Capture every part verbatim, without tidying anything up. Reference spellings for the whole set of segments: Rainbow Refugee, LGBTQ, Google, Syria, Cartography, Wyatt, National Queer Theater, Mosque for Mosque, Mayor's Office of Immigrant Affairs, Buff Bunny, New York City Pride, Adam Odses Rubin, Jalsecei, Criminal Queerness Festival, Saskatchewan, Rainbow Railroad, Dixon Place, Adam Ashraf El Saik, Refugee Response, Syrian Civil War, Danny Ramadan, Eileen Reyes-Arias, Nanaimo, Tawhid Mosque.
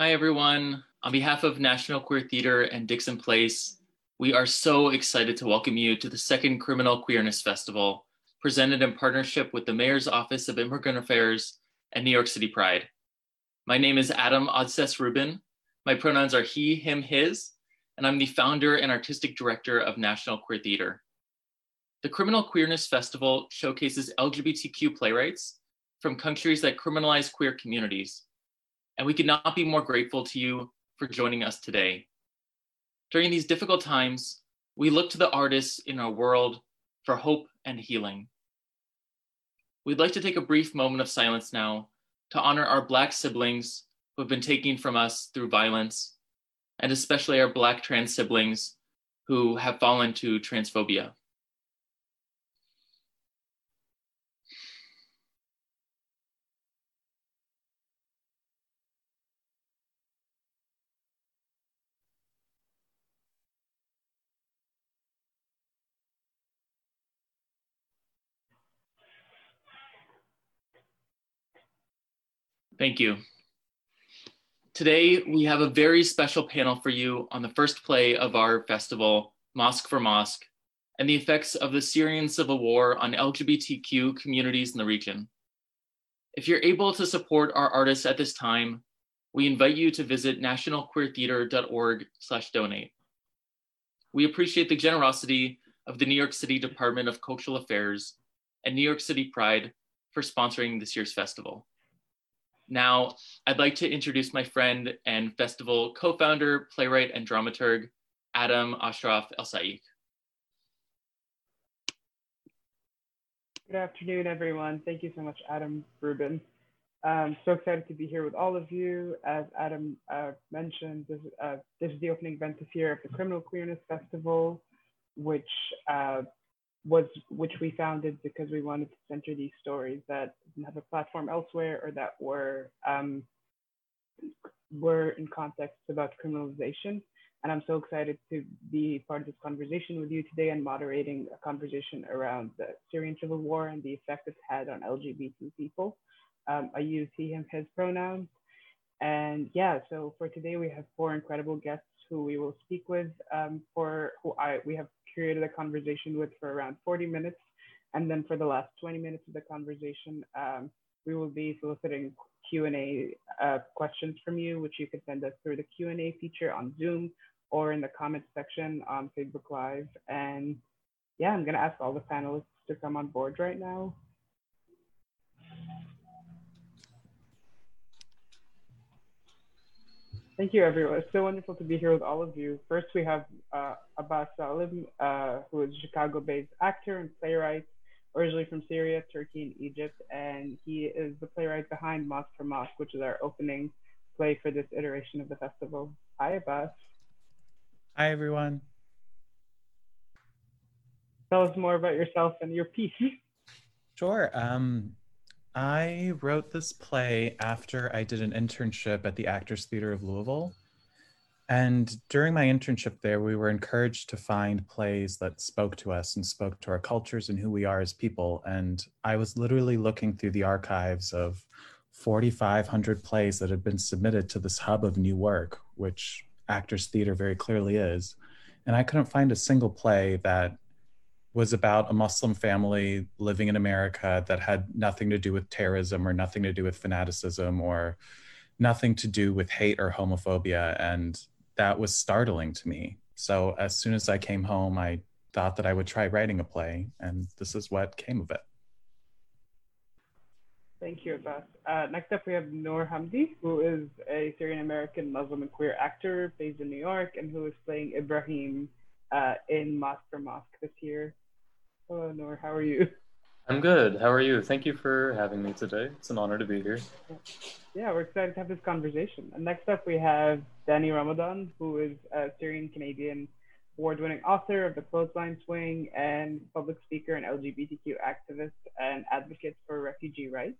Hi, everyone. On behalf of National Queer Theater and Dixon Place, we are so excited to welcome you to the second Criminal Queerness Festival, presented in partnership with the Mayor's Office of Immigrant Affairs and New York City Pride. My name is Adam Odses Rubin. My pronouns are he, him, his, and I'm the founder and artistic director of National Queer Theater. The Criminal Queerness Festival showcases L G B T Q playwrights from countries that criminalize queer communities. And we could not be more grateful to you for joining us today. During these difficult times, we look to the artists in our world for hope and healing. We'd like to take a brief moment of silence now to honor our Black siblings who have been taken from us through violence, and especially our Black trans siblings who have fallen to transphobia. Thank you. Today, we have a very special panel for you on the first play of our festival, Mosque for Mosque, and the effects of the Syrian Civil War on L G B T Q communities in the region. If you're able to support our artists at this time, we invite you to visit national queer theater dot org slash donate. We appreciate the generosity of the New York City Department of Cultural Affairs and New York City Pride for sponsoring this year's festival. Now, I'd like to introduce my friend and festival co-founder, playwright, and dramaturg, Adam Ashraf El Saik. Good afternoon, everyone. Thank you so much, Adam Rubin. I'm so excited to be here with all of you. As Adam uh, mentioned, this, uh, this is the opening event this year of the Criminal Queerness Festival, which uh, was which we founded because we wanted to center these stories that didn't have a platform elsewhere, or that were um, were in context about criminalization. And I'm so excited to be part of this conversation with you today and moderating a conversation around the Syrian Civil War and the effect it's had on L G B T people. Um, I use he, him, his pronouns. And yeah, so for today we have four incredible guests who we will speak with um, for who I we have curated a conversation with for around forty minutes. And then for the last twenty minutes of the conversation, um, we will be soliciting Q and A uh, questions from you, which you can send us through the Q and A feature on Zoom or in the comments section on Facebook Live. And yeah, I'm gonna ask all the panelists to come on board right now. Thank you, everyone. It's so wonderful to be here with all of you. First, we have uh, Abbas Salem, uh, who is a Chicago-based actor and playwright, originally from Syria, Turkey, and Egypt. And he is the playwright behind Mosque for Mosque, which is our opening play for this iteration of the festival. Hi, Abbas. Hi, everyone. Tell us more about yourself and your piece. Sure. Um... I wrote this play after I did an internship at the Actors Theatre of Louisville. And during my internship there, we were encouraged to find plays that spoke to us and spoke to our cultures and who we are as people. And I was literally looking through the archives of forty-five hundred plays that had been submitted to this hub of new work, which Actors Theatre very clearly is. And I couldn't find a single play that was about a Muslim family living in America that had nothing to do with terrorism or nothing to do with fanaticism or nothing to do with hate or homophobia. And that was startling to me. So as soon as I came home, I thought that I would try writing a play, and this is what came of it. Thank you, Abbas. Uh, next up, we have Noor Hamdi, who is a Syrian-American Muslim and queer actor based in New York and who is playing Ibrahim uh, in Mosque for Mosque this year. Hello, Noor, how are you? I'm good, how are you? Thank you for having me today. It's an honor to be here. Yeah, we're excited to have this conversation. And next up we have Danny Ramadan, who is a Syrian-Canadian award-winning author of The Clothesline Swing and public speaker and L G B T Q activist and advocate for refugee rights.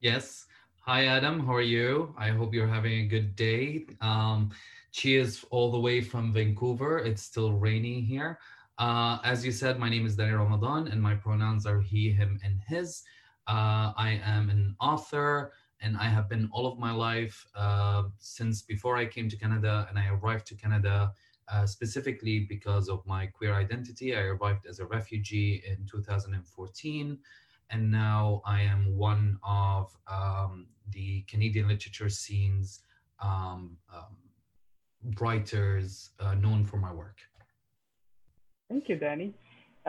Yes, hi Adam, how are you? I hope you're having a good day. Um, cheers all the way from Vancouver, it's still rainy here. Uh, as you said, my name is Danny Ramadan and my pronouns are he, him, and his. Uh, I am an author, and I have been all of my life uh, since before I came to Canada, and I arrived to Canada uh, specifically because of my queer identity. I arrived as a refugee in two thousand fourteen, and now I am one of um, the Canadian literature scene's um, um, writers uh, known for my work. Thank you, Danny.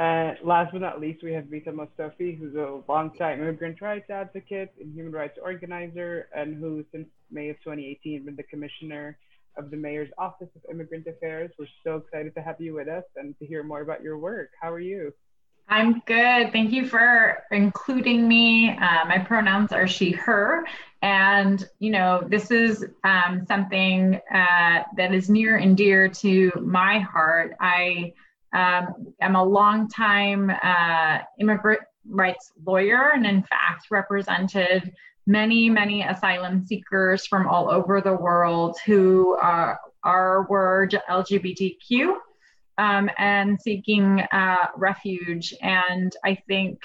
Uh, last but not least, we have Bitta Mostofi, who's a longtime immigrant rights advocate and human rights organizer, and who since May of twenty eighteen been the commissioner of the Mayor's Office of Immigrant Affairs. We're so excited to have you with us and to hear more about your work. How are you? I'm good. Thank you for including me. Uh, my pronouns are she, her. And, you know, this is um, something uh, that is near and dear to my heart. I Um, I'm a longtime uh, immigrant rights lawyer, and in fact represented many, many asylum seekers from all over the world who are, are were L G B T Q um, and seeking uh, refuge. And I think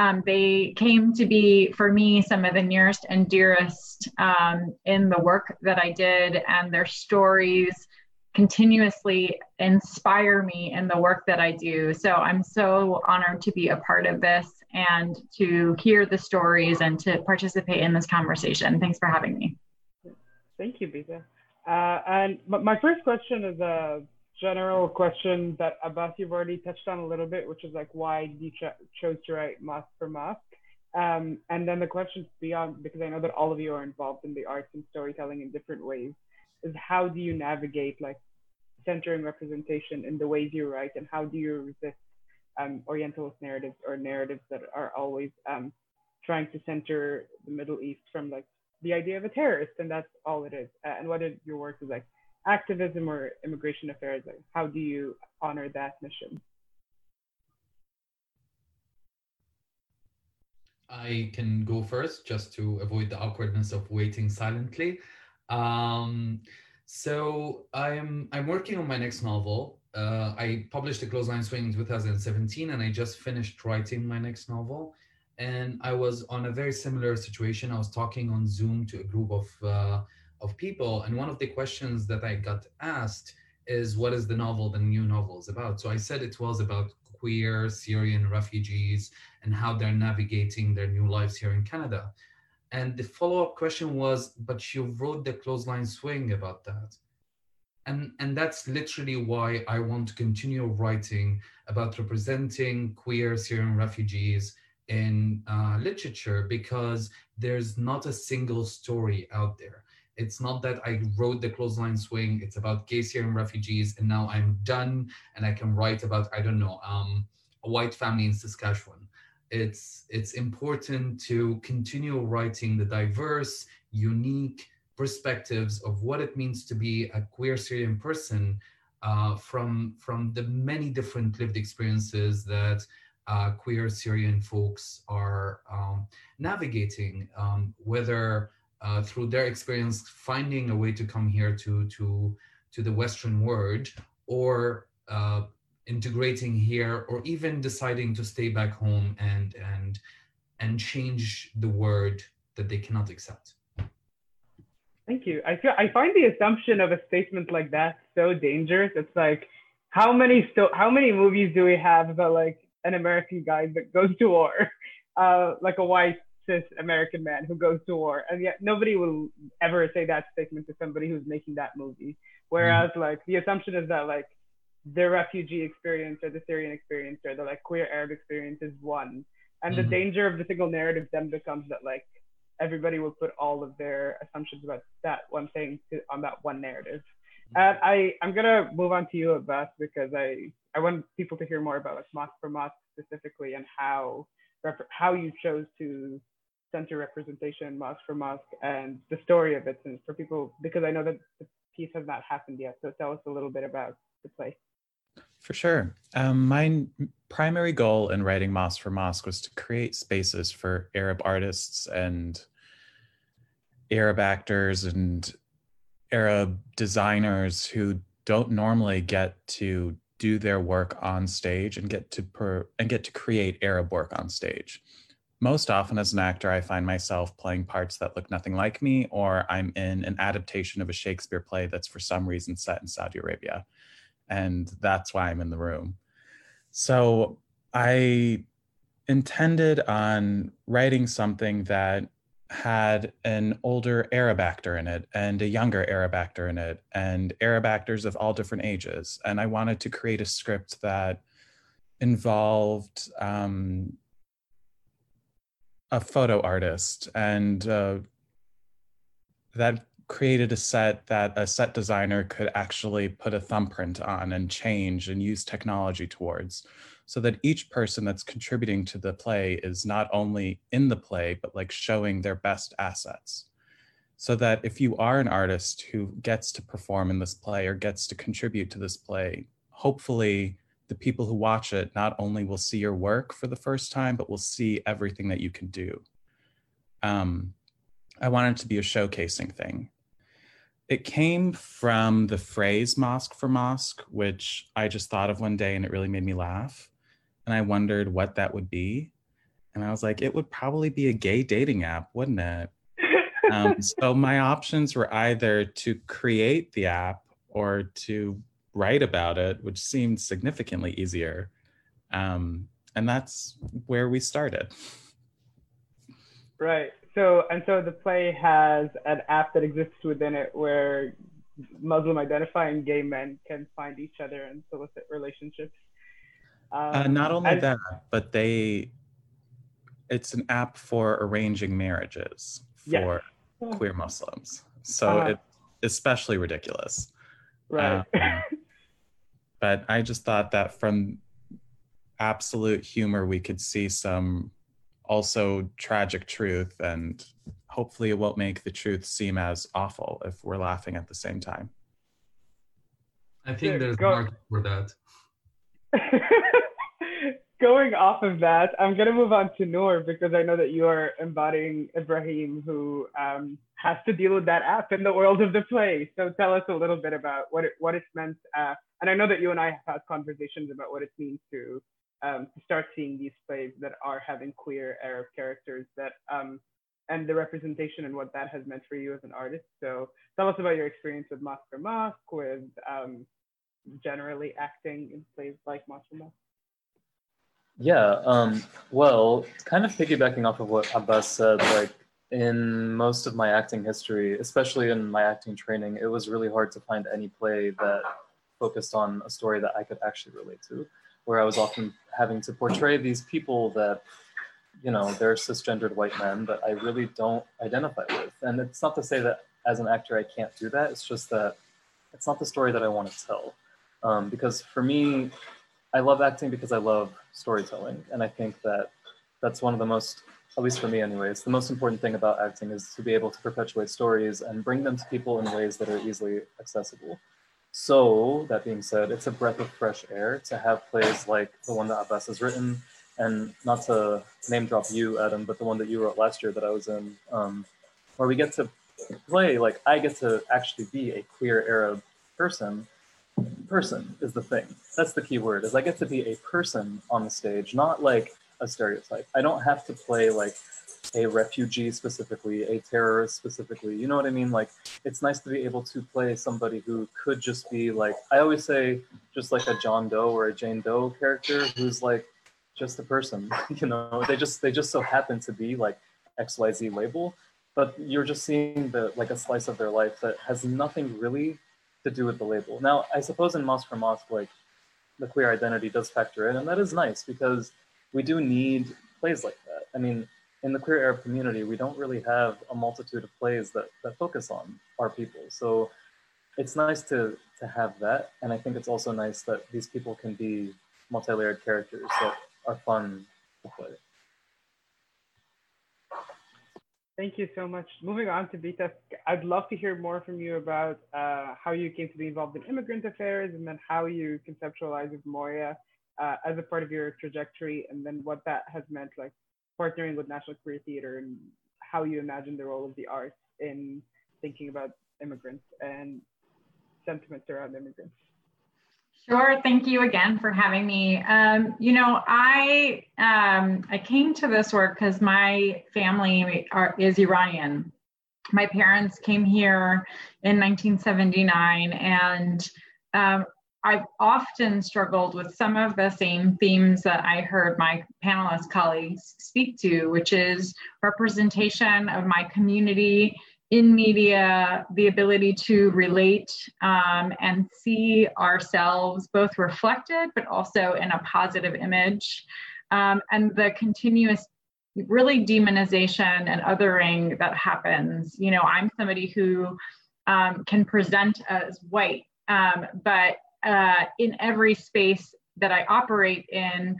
um, they came to be, for me, some of the nearest and dearest um, in the work that I did, and their stories continuously inspire me in the work that I do. So I'm so honored to be a part of this and to hear the stories and to participate in this conversation. Thanks for having me. Thank you, Bitta. Uh, and my first question is a general question that Abbas, you've already touched on a little bit, which is like, why did you cho- chose to write Mosque for Mosque? Um, and then the question beyond, because I know that all of you are involved in the arts and storytelling in different ways, is how do you navigate like centering representation in the ways you write, and how do you resist um, Orientalist narratives or narratives that are always um, trying to center the Middle East from like the idea of a terrorist, and that's all it is. Uh, and whether your work is like activism or immigration affairs, like how do you honor that mission? I can go first just to avoid the awkwardness of waiting silently. Um, so I'm I'm working on my next novel. Uh, I published The Clothesline Swing in two thousand seventeen, and I just finished writing my next novel. And I was on a very similar situation. I was talking on Zoom to a group of uh, of people, and one of the questions that I got asked is, "What is the novel, the new novel, is about?" So I said it was about queer Syrian refugees and how they're navigating their new lives here in Canada. And the follow-up question was, but you wrote The Clothesline Swing about that. And, and that's literally why I want to continue writing about representing queer Syrian refugees in uh, literature, because there's not a single story out there. It's not that I wrote The Clothesline Swing, it's about gay Syrian refugees, and now I'm done and I can write about, I don't know, um, a white family in Saskatchewan. It's it's important to continue writing the diverse, unique perspectives of what it means to be a queer Syrian person uh, from, from the many different lived experiences that uh, queer Syrian folks are um, navigating, um, whether uh, through their experience finding a way to come here to, to, to the Western world, or uh, integrating here, or even deciding to stay back home and and and change the word that they cannot accept. Thank you. I feel I find the assumption of a statement like that so dangerous. It's like, how many sto- how many movies do we have about like an American guy that goes to war, uh, like a white cis American man who goes to war, and yet nobody will ever say that statement to somebody who's making that movie. Whereas mm. like the assumption is that like the refugee experience or the Syrian experience or the like queer Arab experience is one. And mm-hmm. the danger of the single narrative then becomes that like everybody will put all of their assumptions about that one thing to, on that one narrative. Mm-hmm. Uh, I, I'm gonna move on to you, Abbas, because I, I want people to hear more about like Mosque for Mosque specifically, and how how you chose to center representation in Mosque for Mosque and the story of it, and for people, because I know that the piece has not happened yet. So tell us a little bit about the play. For sure. Um, my primary goal in writing Mosque for Mosque was to create spaces for Arab artists and Arab actors and Arab designers who don't normally get to do their work on stage and get to per, and get to create Arab work on stage. Most often as an actor, I find myself playing parts that look nothing like me, or I'm in an adaptation of a Shakespeare play that's for some reason set in Saudi Arabia. And that's why I'm in the room. So I intended on writing something that had an older Arab actor in it and a younger Arab actor in it and Arab actors of all different ages. And I wanted to create a script that involved um, a photo artist and uh, that created a set that a set designer could actually put a thumbprint on and change and use technology towards, so that each person that's contributing to the play is not only in the play, but like showing their best assets. So that if you are an artist who gets to perform in this play or gets to contribute to this play, hopefully the people who watch it not only will see your work for the first time, but will see everything that you can do. Um, I wanted it to be a showcasing thing. It came from the phrase Mosque for Mosque, which I just thought of one day and it really made me laugh. And I wondered what that would be. And I was like, it would probably be a gay dating app, wouldn't it? um, so my options were either to create the app or to write about it, which seemed significantly easier. Um, and that's where we started. Right. So, and so the play has an app that exists within it where Muslim identifying gay men can find each other and solicit relationships. Um, uh, not only and- that, but they, it's an app for arranging marriages for yes. queer Muslims. So uh-huh. it's especially ridiculous. Right. Um, but I just thought that from absolute humor, we could see some also tragic truth, and hopefully it won't make the truth seem as awful if we're laughing at the same time. I think Here, there's go- a market for that. Going off of that, I'm gonna move on to Noor, because I know that you are embodying Ibrahim, who um, has to deal with that app in the world of the play. So tell us a little bit about what it, what it's meant. Uh, and I know that you and I have had conversations about what it means to Um, to start seeing these plays that are having queer Arab characters, that um, and the representation and what that has meant for you as an artist. So tell us about your experience with Mosque for Mosque, with um, generally acting in plays like Mosque for Mosque. Yeah, um, well, kind of piggybacking off of what Abbas said, like in most of my acting history, especially in my acting training, it was really hard to find any play that focused on a story that I could actually relate to, where I was often having to portray these people that, you know, they're cisgendered white men that I really don't identify with. And it's not to say that as an actor I can't do that, it's just that it's not the story that I want to tell. Um, because for me, I love acting because I love storytelling. And I think that that's one of the most, at least for me anyways, the most important thing about acting is to be able to perpetuate stories and bring them to people in ways that are easily accessible. So, that being said, it's a breath of fresh air to have plays like the one that Abbas has written, and not to name drop you, Adam, but the one that you wrote last year that I was in, um, where we get to play, like I get to actually be a queer Arab person. Person is the thing. That's the key word, is I get to be a person on the stage, not like a stereotype. I don't have to play like a refugee specifically, a terrorist specifically, you know what I mean? Like, it's nice to be able to play somebody who could just be like, I always say, just like a John Doe or a Jane Doe character who's like, just a person, you know? They just they just so happen to be like X Y Z label, but you're just seeing the like a slice of their life that has nothing really to do with the label. Now, I suppose in Mosque for Mosque, like, the queer identity does factor in, and that is nice because we do need plays like that. I mean, in the queer Arab community, we don't really have a multitude of plays that, that focus on our people. So it's nice to, to have that. And I think it's also nice that these people can be multi-layered characters that are fun to play. Thank you so much. Moving on to Bitta, I'd love to hear more from you about uh, how you came to be involved in immigrant affairs, and then how you conceptualize Moya uh, as a part of your trajectory, and then what that has meant, like, partnering with National Queer Theater, and how you imagine the role of the arts in thinking about immigrants and sentiments around immigrants. Sure, thank you again for having me. Um, you know, I um, I came to this work because my family are, is Iranian. My parents came here in nineteen seventy-nine, and um, I've often struggled with some of the same themes that I heard my panelist colleagues speak to, which is representation of my community in media, the ability to relate um, and see ourselves both reflected, but also in a positive image, um, and the continuous really demonization and othering that happens. You know, I'm somebody who um, can present as white, um, but uh, in every space that I operate in,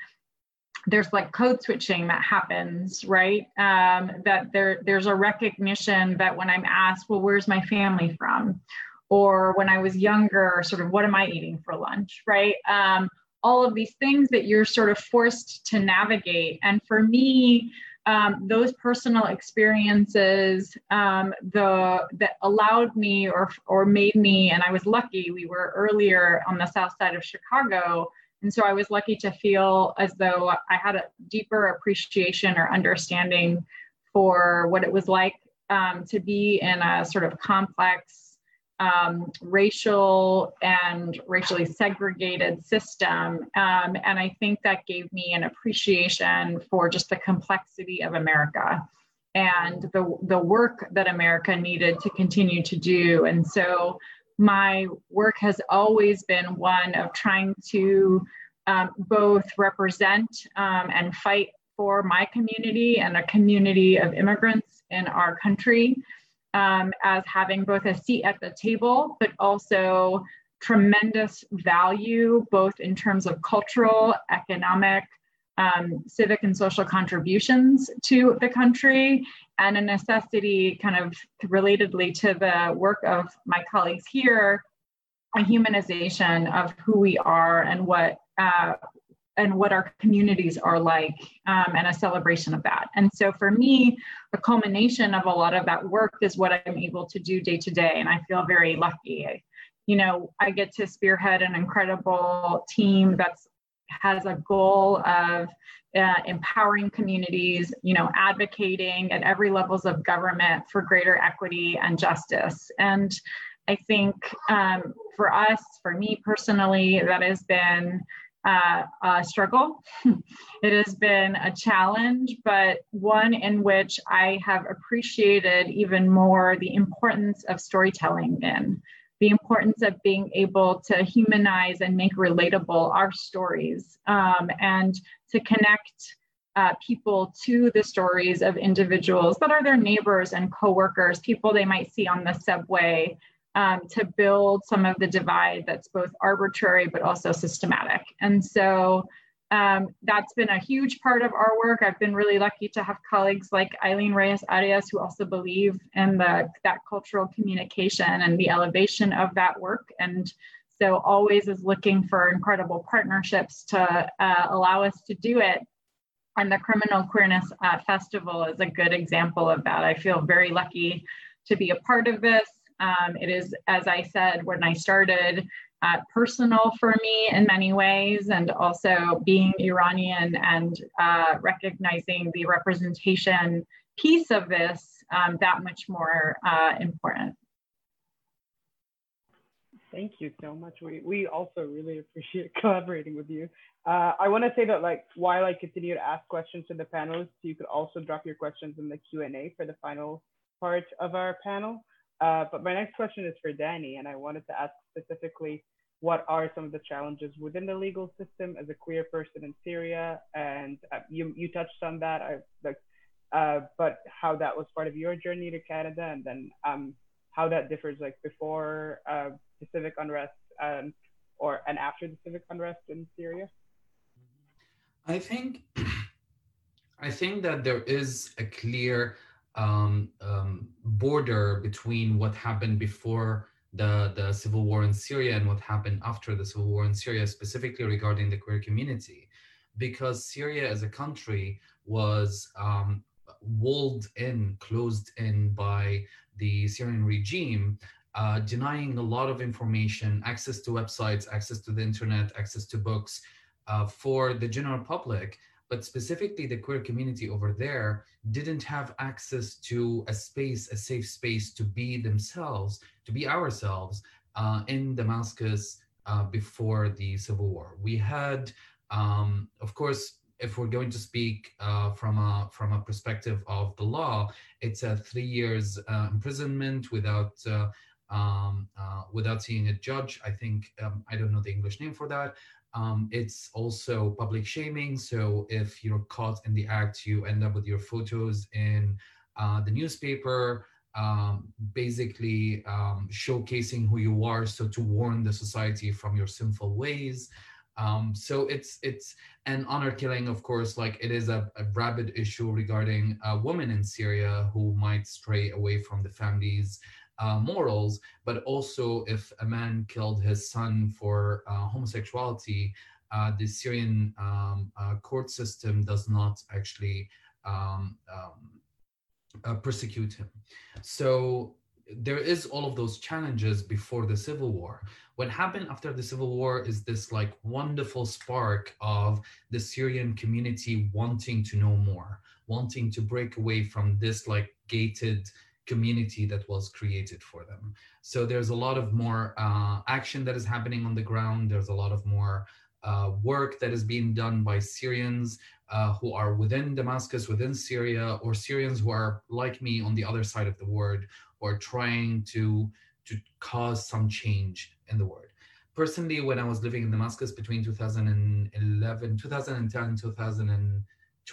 there's like code switching that happens, right? Um, that there, there's a recognition that when I'm asked, well, where's my family from? Or when I was younger, sort of, what am I eating for lunch, right? Um, all of these things that you're sort of forced to navigate. And for me, um, those personal experiences um, the that allowed me or, or made me, and I was lucky, we were earlier on the south side of Chicago, and so I was lucky to feel as though I had a deeper appreciation or understanding for what it was like um, to be in a sort of complex um, racial and racially segregated system. Um, and I think that gave me an appreciation for just the complexity of America and the, the work that America needed to continue to do. And so my work has always been one of trying to um, both represent um, and fight for my community and a community of immigrants in our country, um, as having both a seat at the table, but also tremendous value, both in terms of cultural, economic, um, civic and social contributions to the country, and a necessity, kind of relatedly to the work of my colleagues here, a humanization of who we are and what uh, and what our communities are like, um, and a celebration of that. And so for me, the culmination of a lot of that work is what I'm able to do day to day, and I feel very lucky. You know, I get to spearhead an incredible team that's has a goal of uh, empowering communities, you know, advocating at every levels of government for greater equity and justice. And I think um, for us, for me personally, that has been uh, a struggle. It has been a challenge, but one in which I have appreciated even more the importance of storytelling in. The importance of being able to humanize and make relatable our stories, um, and to connect uh, people to the stories of individuals that are their neighbors and coworkers, people they might see on the subway, um, to build some of the divide that's both arbitrary but also systematic. And so um, that's been a huge part of our work. I've been really lucky to have colleagues like Eileen Reyes-Arias, who also believe in the, that cultural communication and the elevation of that work. And so always is looking for incredible partnerships to uh, allow us to do it. And the Criminal Queerness uh, Festival is a good example of that. I feel very lucky to be a part of this. Um, it is, as I said, when I started, Uh, personal for me in many ways, and also being Iranian and uh, recognizing the representation piece of this um, that much more uh, important. Thank you so much. We, we also really appreciate collaborating with you. Uh, I want to say that, like, while I continue to ask questions to the panelists, you could also drop your questions in the Q and A for the final part of our panel. Uh, but my next question is for Danny, and I wanted to ask specifically, what are some of the challenges within the legal system as a queer person in Syria? And uh, you you touched on that, I, like, uh, but how that was part of your journey to Canada, and then um, how that differs, like, before uh, the civic unrest um, or and after the civic unrest in Syria? I think I think that there is a clear Um, um, border between what happened before the, the civil war in Syria and what happened after the civil war in Syria, specifically regarding the queer community, because Syria as a country was um, walled in, closed in by the Syrian regime, uh, denying a lot of information, access to websites, access to the internet, access to books uh, for the general public. But specifically the queer community over there didn't have access to a space, a safe space to be themselves, to be ourselves uh, in Damascus uh, before the Civil War. We had, um, of course, if we're going to speak uh, from, a, from a perspective of the law, it's a three years uh, imprisonment without uh, um, uh, without seeing a judge. I think, um, I don't know the English name for that. Um, it's also public shaming. So if you're caught in the act, you end up with your photos in uh, the newspaper, um, basically um, showcasing who you are, so to warn the society from your sinful ways. Um, so it's it's an honor killing, of course, like it is a, a rabid issue regarding a woman in Syria who might stray away from the family's Uh, morals, but also if a man killed his son for uh, homosexuality, uh, the Syrian um, uh, court system does not actually um, um, uh, persecute him. So there is all of those challenges before the Civil War. What happened after the Civil War is this like wonderful spark of the Syrian community wanting to know more, wanting to break away from this like gated community that was created for them. So there's a lot of more uh, action that is happening on the ground. There's a lot of more uh, work that is being done by Syrians uh, who are within Damascus, within Syria, or Syrians who are like me on the other side of the world, or trying to, to cause some change in the world. Personally, when I was living in Damascus between twenty eleven, twenty ten, twenty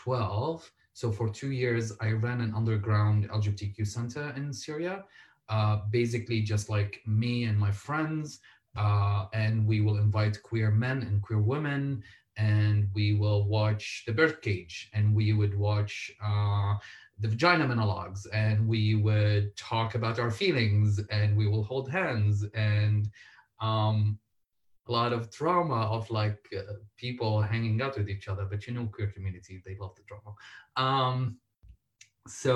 twelve, so for two years, I ran an underground L G B T Q center in Syria, uh, basically just like me and my friends. Uh, and we will invite queer men and queer women, and we will watch The Birdcage, and we would watch uh, The Vagina Monologues, and we would talk about our feelings, and we will hold hands, and um, a lot of drama of like uh, people hanging out with each other, but you know, queer community, they love the drama. Um, so,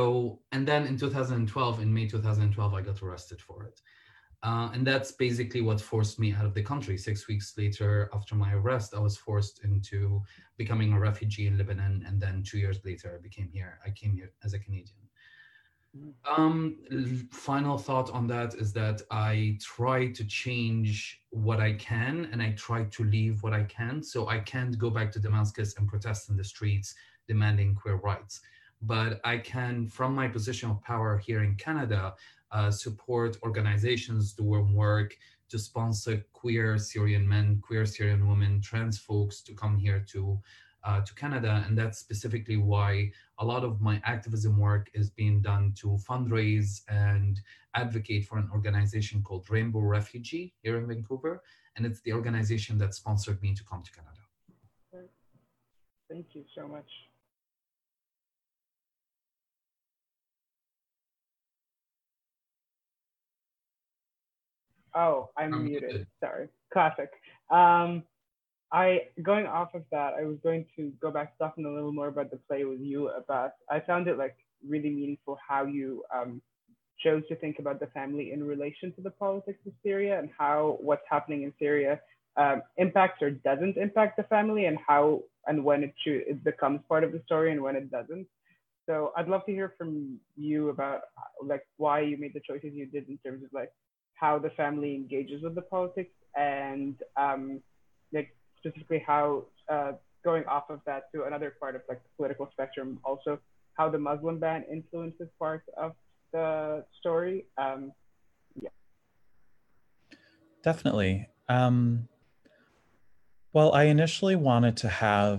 and then in two thousand twelve, in May twenty twelve, I got arrested for it. Uh, and that's basically what forced me out of the country. Six weeks later, after my arrest, I was forced into becoming a refugee in Lebanon. And then two years later, I became here. I came here as a Canadian. Um, final thought on that is that I try to change what I can, and I try to leave what I can. So I can't go back to Damascus and protest in the streets demanding queer rights, but I can, from my position of power here in Canada, uh, support organizations doing work to sponsor queer Syrian men, queer Syrian women, trans folks to come here to Uh, to Canada, and that's specifically why a lot of my activism work is being done to fundraise and advocate for an organization called Rainbow Refugee here in Vancouver, and it's the organization that sponsored me to come to Canada. Great. Thank you so much. Oh, I'm, I'm muted. muted. Sorry, classic. Um, I, going off of that, I was going to go back to talking a little more about the play with you, Abbas. I found it like really meaningful how you um, chose to think about the family in relation to the politics of Syria, and how what's happening in Syria um, impacts or doesn't impact the family, and how and when it, cho- it becomes part of the story and when it doesn't. So I'd love to hear from you about like why you made the choices you did in terms of like how the family engages with the politics, and um, like specifically how, uh, going off of that to another part of like the political spectrum, also how the Muslim ban influences parts of the story. Um, yeah. Definitely. Um, well, I initially wanted to have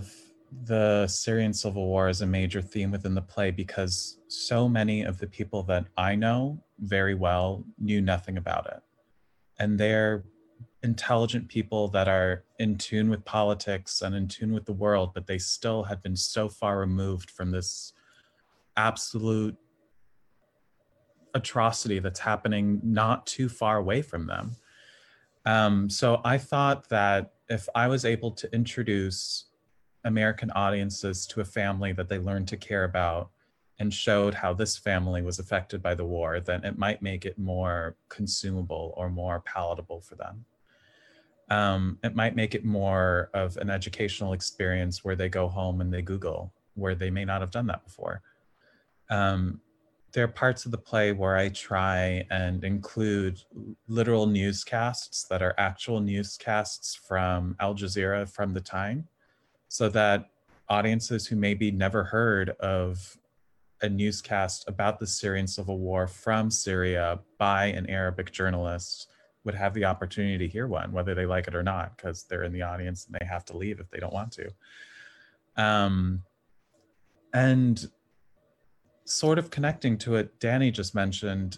the Syrian Civil War as a major theme within the play because so many of the people that I know very well knew nothing about it. And they're intelligent people that are in tune with politics and in tune with the world, but they still had been so far removed from this absolute atrocity that's happening not too far away from them. Um, so I thought that if I was able to introduce American audiences to a family that they learned to care about and showed how this family was affected by the war, then it might make it more consumable or more palatable for them. Um, it might make it more of an educational experience where they go home and they Google, where they may not have done that before. Um, there are parts of the play where I try and include literal newscasts that are actual newscasts from Al Jazeera from the time, so that audiences who maybe never heard of a newscast about the Syrian Civil War from Syria by an Arabic journalist would have the opportunity to hear one, whether they like it or not, because they're in the audience and they have to leave if they don't want to. Um, and sort of connecting to what Danny just mentioned,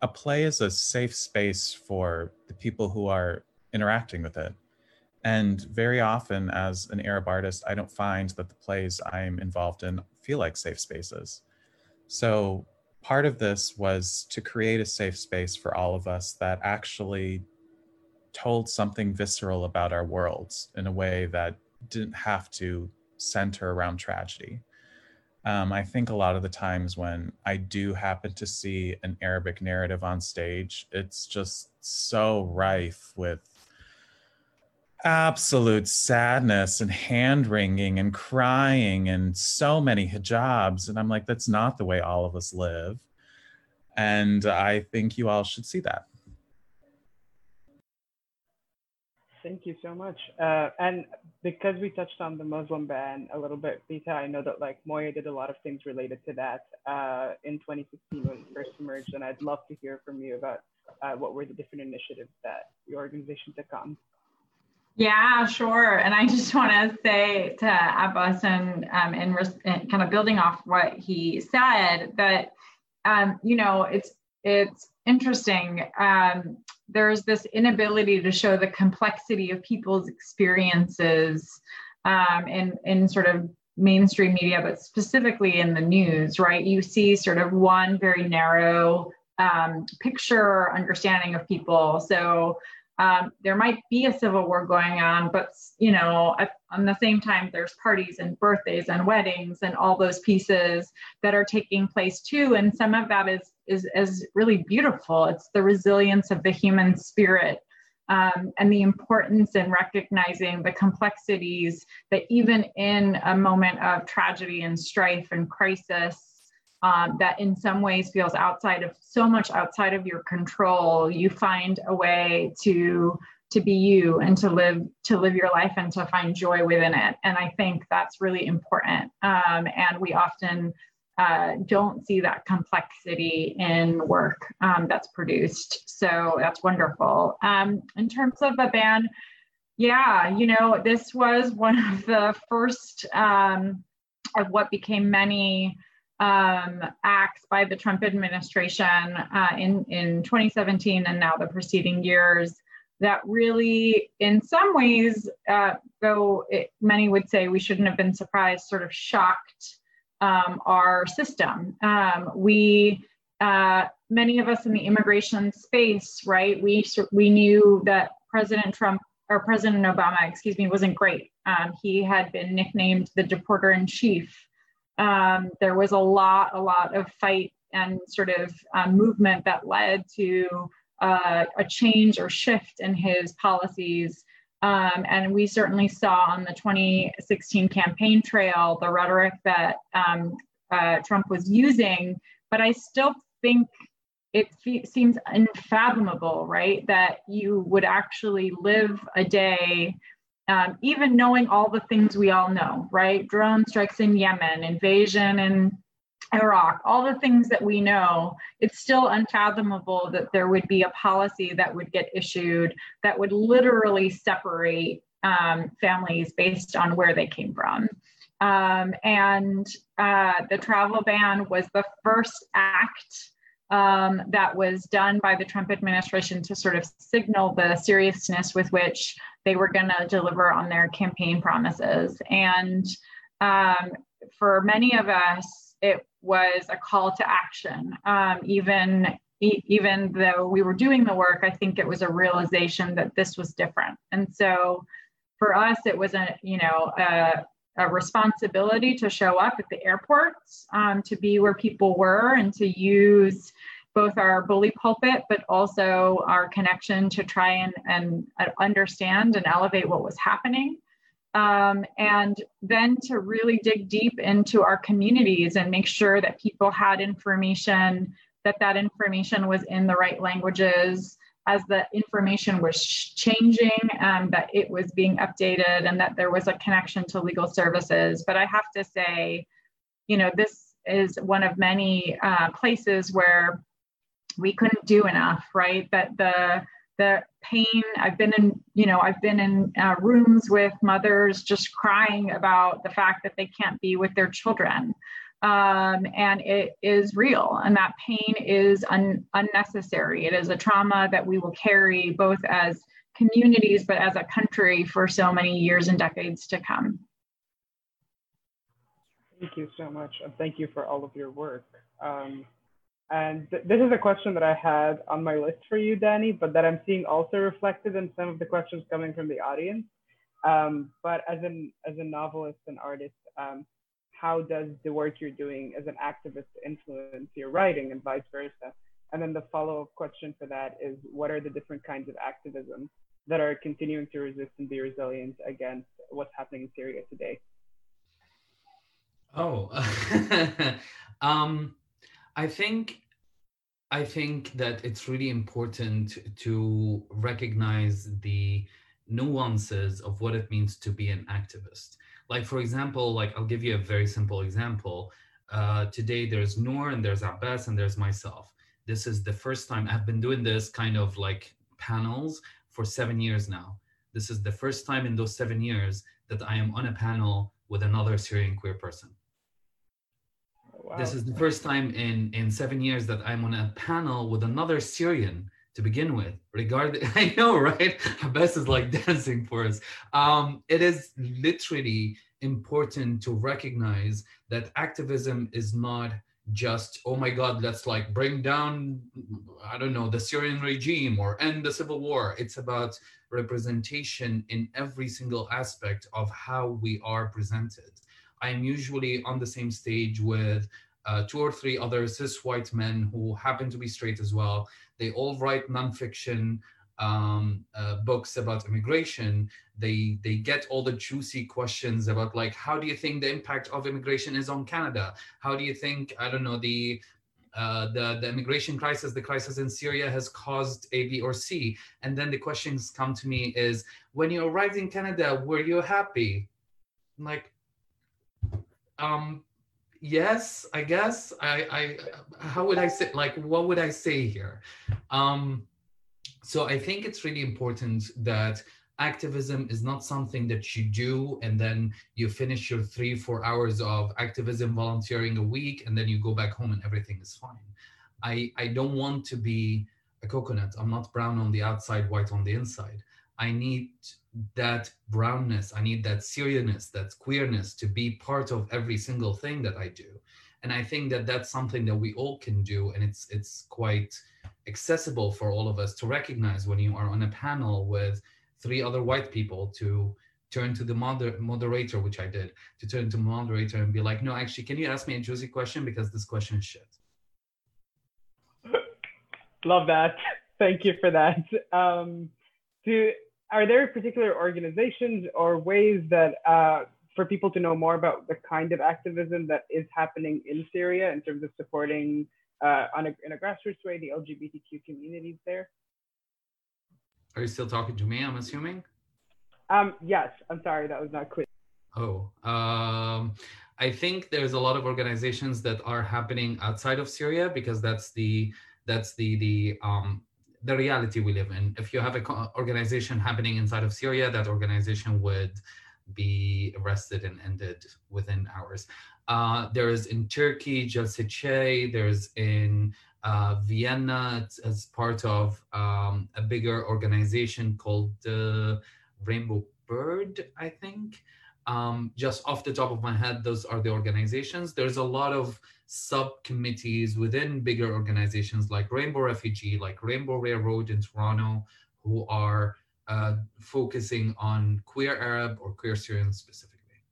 a play is a safe space for the people who are interacting with it. And very often as an Arab artist, I don't find that the plays I'm involved in feel like safe spaces. So part of this was to create a safe space for all of us that actually told something visceral about our worlds in a way that didn't have to center around tragedy. Um, I think a lot of the times when I do happen to see an Arabic narrative on stage, it's just so rife with absolute sadness and hand-wringing and crying and so many hijabs. And I'm like, that's not the way all of us live. And I think you all should see that. Thank you so much. Uh, and because we touched on the Muslim ban a little bit, Bitta, I know that like Moya did a lot of things related to that uh, in twenty sixteen when it first emerged. And I'd love to hear from you about uh, what were the different initiatives that your organization took on. Yeah, sure. And I just want to say to Abbas and, um, and, res- and kind of building off what he said, that, um, you know, it's it's interesting. Um, there's this inability to show the complexity of people's experiences um, in, in sort of mainstream media, but specifically in the news, right? You see sort of one very narrow um, picture understanding of people. So Um, there might be a civil war going on, but, you know, at, on the same time, there's parties and birthdays and weddings and all those pieces that are taking place too. And some of that is, is, is really beautiful. It's the resilience of the human spirit um, and the importance in recognizing the complexities that even in a moment of tragedy and strife and crisis, Um, that in some ways feels outside of so much outside of your control, you find a way to to be you and to live to live your life and to find joy within it. And I think that's really important. Um, and we often uh, don't see that complexity in work um, that's produced. So that's wonderful. Um, in terms of a ban, yeah, you know, this was one of the first um, of what became many Um, acts by the Trump administration uh, in, in twenty seventeen and now the preceding years that really, in some ways, uh, though it, many would say we shouldn't have been surprised, sort of shocked um, our system. Um, we, uh, many of us in the immigration space, right, we, we knew that President Trump, or President Obama, excuse me, wasn't great. Um, he had been nicknamed the deporter in chief. Um, there was a lot, a lot of fight and sort of um, movement that led to uh, a change or shift in his policies. Um, and we certainly saw on the twenty sixteen campaign trail, the rhetoric that um, uh, Trump was using, but I still think it fe- seems unfathomable, right? That you would actually live a day Um, even knowing all the things we all know, right? Drone strikes in Yemen, invasion in Iraq, all the things that we know, it's still unfathomable that there would be a policy that would get issued that would literally separate um, families based on where they came from. Um, and uh, the travel ban was the first act um, that was done by the Trump administration to sort of signal the seriousness with which they were going to deliver on their campaign promises. And um, for many of us, it was a call to action. Um, even, e- even though we were doing the work, I think it was a realization that this was different. And so for us, it was a, you know, a, a responsibility to show up at the airports, um, to be where people were, and to use both our bully pulpit, but also our connection to try and, and understand and elevate what was happening. Um, and then to really dig deep into our communities and make sure that people had information, that that information was in the right languages, as the information was changing, um, that it was being updated, and that there was a connection to legal services. But I have to say, you know, this is one of many uh, places where we couldn't do enough, right? That the the pain, I've been in, you know, I've been in uh, rooms with mothers just crying about the fact that they can't be with their children. Um, and it is real, and that pain is un- unnecessary. It is a trauma that we will carry both as communities, but as a country for so many years and decades to come. Thank you so much, and thank you for all of your work. Um, and th- this is a question that I had on my list for you, Danny, but that I'm seeing also reflected in some of the questions coming from the audience. Um, but as an as a novelist and artist, um, how does the work you're doing as an activist influence your writing, and vice versa? And then the follow-up question for that is, what are the different kinds of activism that are continuing to resist and be resilient against what's happening in Syria today? Oh, um, I think I think that it's really important to recognize the nuances of what it means to be an activist. Like, for example, like I'll give you a very simple example. Uh, today there's Noor and there's Abbas and there's myself. This is the first time I've been doing this kind of like panels for seven years now. This is the first time in those seven years that I am on a panel with another Syrian queer person. Wow. This is the first time in, in seven years that I'm on a panel with another Syrian to begin with, regard, I know, right? Abbas is like dancing for us. Um, it is literally important to recognize that activism is not just, oh my God, let's like bring down, I don't know, the Syrian regime or end the civil war. It's about representation in every single aspect of how we are presented. I'm usually on the same stage with Uh, two or three other cis white men who happen to be straight as well. They all write nonfiction um, uh, books about immigration. They they get all the juicy questions about like, how do you think the impact of immigration is on Canada? How do you think, I don't know, the uh, the, the immigration crisis, the crisis in Syria has caused A, B, or C? And then the questions come to me is, when you arrived in Canada, were you happy? I'm like, um, yes, I guess. I, I, how would I say, like, what would I say here? Um, so I think it's really important that activism is not something that you do and then you finish your three, four hours of activism volunteering a week and then you go back home and everything is fine. I, I don't want to be a coconut. I'm not brown on the outside, white on the inside. I need that brownness, I need that seriousness, that queerness to be part of every single thing that I do. And I think that that's something that we all can do, and it's it's quite accessible for all of us to recognize when you are on a panel with three other white people to turn to the moder- moderator, which I did, to turn to moderator and be like, no, actually, can you ask me a juicy question because this question is shit. Love that. Thank you for that. Um, to Are there particular organizations or ways that uh, for people to know more about the kind of activism that is happening in Syria in terms of supporting uh, on a, in a grassroots way, the L G B T Q communities there? Are you still talking to me, I'm assuming? Um, yes, I'm sorry, that was not clear. Oh, um, I think there's a lot of organizations that are happening outside of Syria because that's the, that's the, the, um, the reality we live in. If you have an co- organization happening inside of Syria, that organization would be arrested and ended within hours. Uh, there is in Turkey, Jalsecei, there's in uh, Vienna as part of um, a bigger organization called uh, Rainbow Bird, I think. Um, just off the top of my head, those are the organizations. There's a lot of subcommittees within bigger organizations like Rainbow Refugee, like Rainbow Railroad in Toronto, who are uh, focusing on queer Arab or queer Syrians specifically.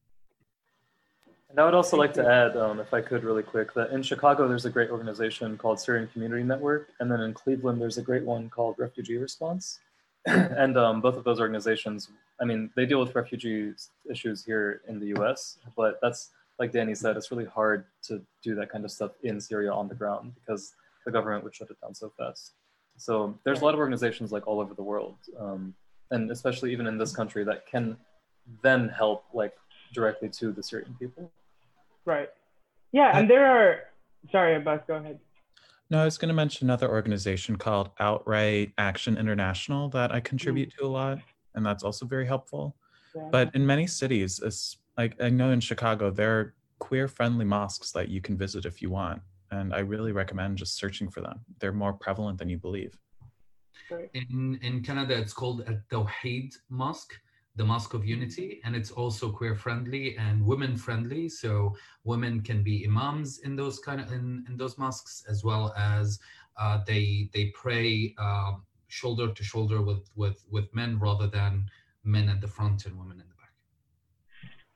And I would also like to add, um, if I could really quick, that in Chicago, there's a great organization called Syrian Community Network. And then in Cleveland, there's a great one called Refugee Response. And um, both of those organizations, I mean, they deal with refugee issues here in the U S, but that's, like Danny said, it's really hard to do that kind of stuff in Syria on the ground because the government would shut it down so fast. So there's a lot of organizations like all over the world, um, and especially even in this country, that can then help like directly to the Syrian people. Right. Yeah, and there are, sorry, Abbas, go ahead. No, I was going to mention another organization called Outright Action International that I contribute mm. to a lot, and that's also very helpful. Yeah. But in many cities, like I know in Chicago, there are queer-friendly mosques that you can visit if you want, and I really recommend just searching for them. They're more prevalent than you believe. In in Canada, it's called a Tawhid Mosque, the Mosque of Unity, and it's also queer-friendly and women-friendly. So women can be imams in those kind of in, in those mosques, as well as uh, they they pray uh, shoulder to shoulder with with with men, rather than men at the front and women in the back.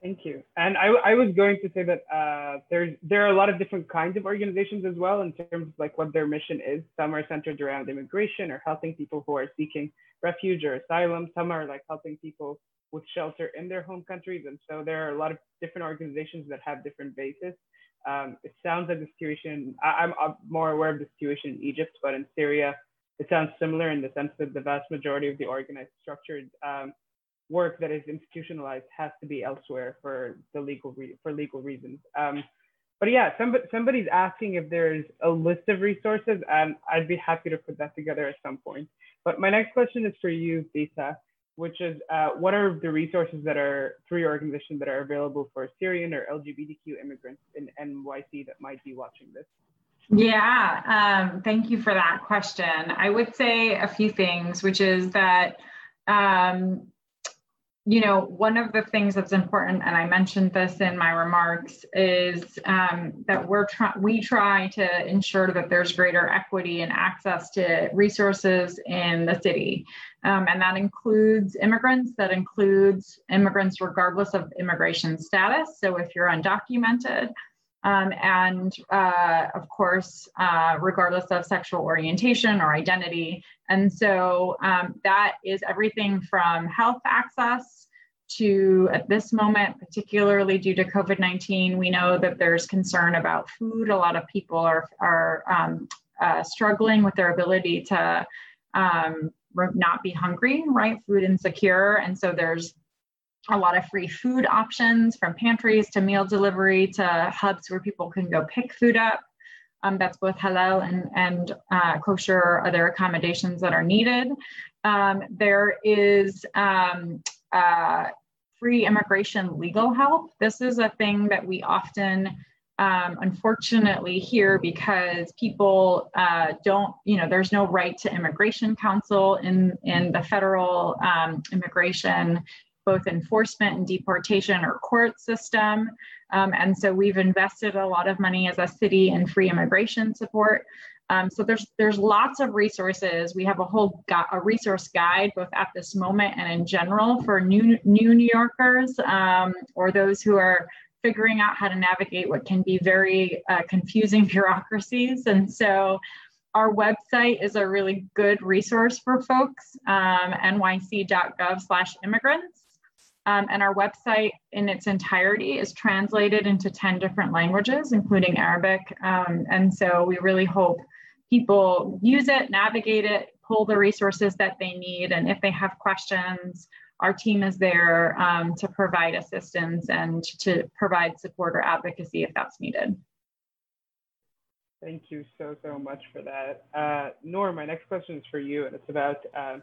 Thank you. And I I was going to say that uh, there's there are a lot of different kinds of organizations as well in terms of like what their mission is. Some are centered around immigration or helping people who are seeking refuge or asylum. Some are like helping people with shelter in their home countries. And so there are a lot of different organizations that have different bases. Um, it sounds like the situation, I, I'm more aware of the situation in Egypt, but in Syria, it sounds similar in the sense that the vast majority of the organized structured um, work that is institutionalized has to be elsewhere for the legal re- for legal reasons. Um, but yeah, somebody, somebody's asking if there's a list of resources, and I'd be happy to put that together at some point. But my next question is for you, Bitta, which is uh, what are the resources that are through your organization that are available for Syrian or L G B T Q immigrants in N Y C that might be watching this? Yeah, um, thank you for that question. I would say a few things, which is that, um, you know, one of the things that's important, and I mentioned this in my remarks, is um, that we're try- we try to ensure that there's greater equity and access to resources in the city. Um, and that includes immigrants, that includes immigrants regardless of immigration status. So if you're undocumented, um, and uh, of course, uh, regardless of sexual orientation or identity. And so um, that is everything from health access to, at this moment, particularly due to COVID nineteen, we know that there's concern about food. A lot of people are, are um, uh, struggling with their ability to um, not be hungry, right? Food insecure. And so there's a lot of free food options, from pantries to meal delivery to hubs where people can go pick food up. Um, that's both halal and, and uh, kosher or other accommodations that are needed. Um, there is um, uh, free immigration legal help. This is a thing that we often Um, unfortunately here because people uh, don't, you know, there's no right to immigration counsel in, in the federal um, immigration, both enforcement and deportation or court system. Um, and so we've invested a lot of money as a city in free immigration support. Um, so there's there's lots of resources. We have a whole gu- a resource guide both at this moment and in general for new, new New Yorkers um, or those who are figuring out how to navigate what can be very uh, confusing bureaucracies. And so our website is a really good resource for folks, um, nyc.gov slash immigrants. Um, and our website in its entirety is translated into ten different languages, including Arabic. Um, and so we really hope people use it, navigate it, pull the resources that they need. And if they have questions, our team is there um, to provide assistance and to provide support or advocacy if that's needed. Thank you so, so much for that. Uh, Noor, my next question is for you, and it's about uh,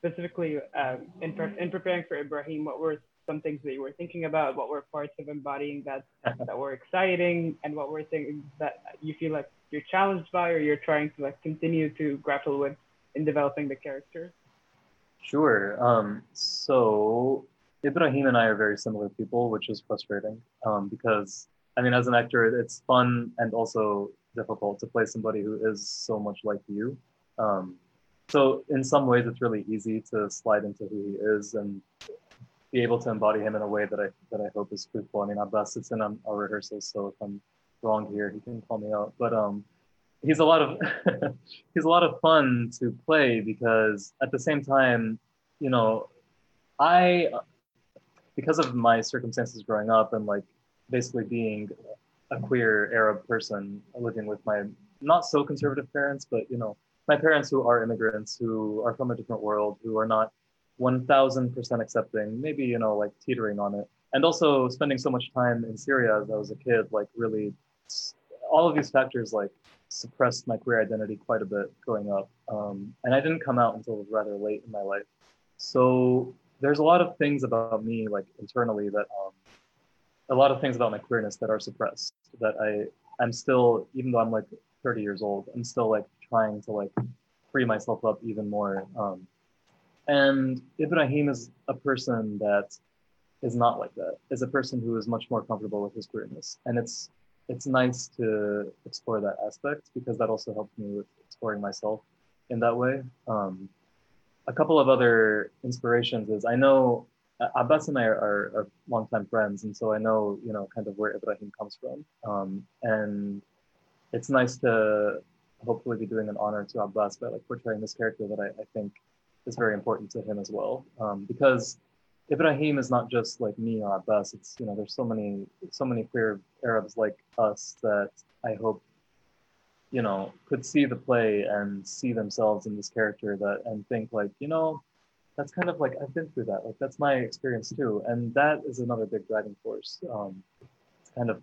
specifically uh, in, pre- in preparing for Ibrahim, what were some things that you were thinking about? What were parts of embodying that that were exciting, and what were things that you feel like you're challenged by or you're trying to like continue to grapple with in developing the character? Sure. Um, so Ibrahim and I are very similar people, which is frustrating um, because, I mean, as an actor, it's fun and also difficult to play somebody who is so much like you. Um, so in some ways, it's really easy to slide into who he is and be able to embody him in a way that I that I hope is fruitful. I mean, Abbas sits in on our rehearsals, so if I'm wrong here, he can call me out. But um, he's a lot of he's a lot of fun to play, because at the same time, you know, I because of my circumstances growing up and like basically being a queer Arab person living with my not so conservative parents, but you know, my parents who are immigrants, who are from a different world, who are not one thousand percent accepting, maybe, you know, like teetering on it. And also spending so much time in Syria as I was a kid, like really, all of these factors like suppressed my queer identity quite a bit growing up. Um, and I didn't come out until rather late in my life. So there's a lot of things about me, like internally, that um, a lot of things about my queerness that are suppressed, that I, I'm still, even though I'm like thirty years old, I'm still like trying to like free myself up even more. Um, and Ibrahim is a person that is not like that, is a person who is much more comfortable with his queerness. And it's it's nice to explore that aspect, because that also helped me with exploring myself in that way. Um, a couple of other inspirations is, I know Abbas and I are, are, are longtime friends, and so I know, you know, kind of where Ibrahim comes from. Um, and it's nice to hopefully be doing an honor to Abbas by like portraying this character that I, I think is very important to him as well. Um, because Ibrahim is not just like me or Abbas, it's, you know, there's so many, so many queer Arabs like us that I hope, you know, could see the play and see themselves in this character that, and think like, you know, that's kind of like, I've been through that. Like, that's my experience too. And that is another big driving force. Um, it's kind of,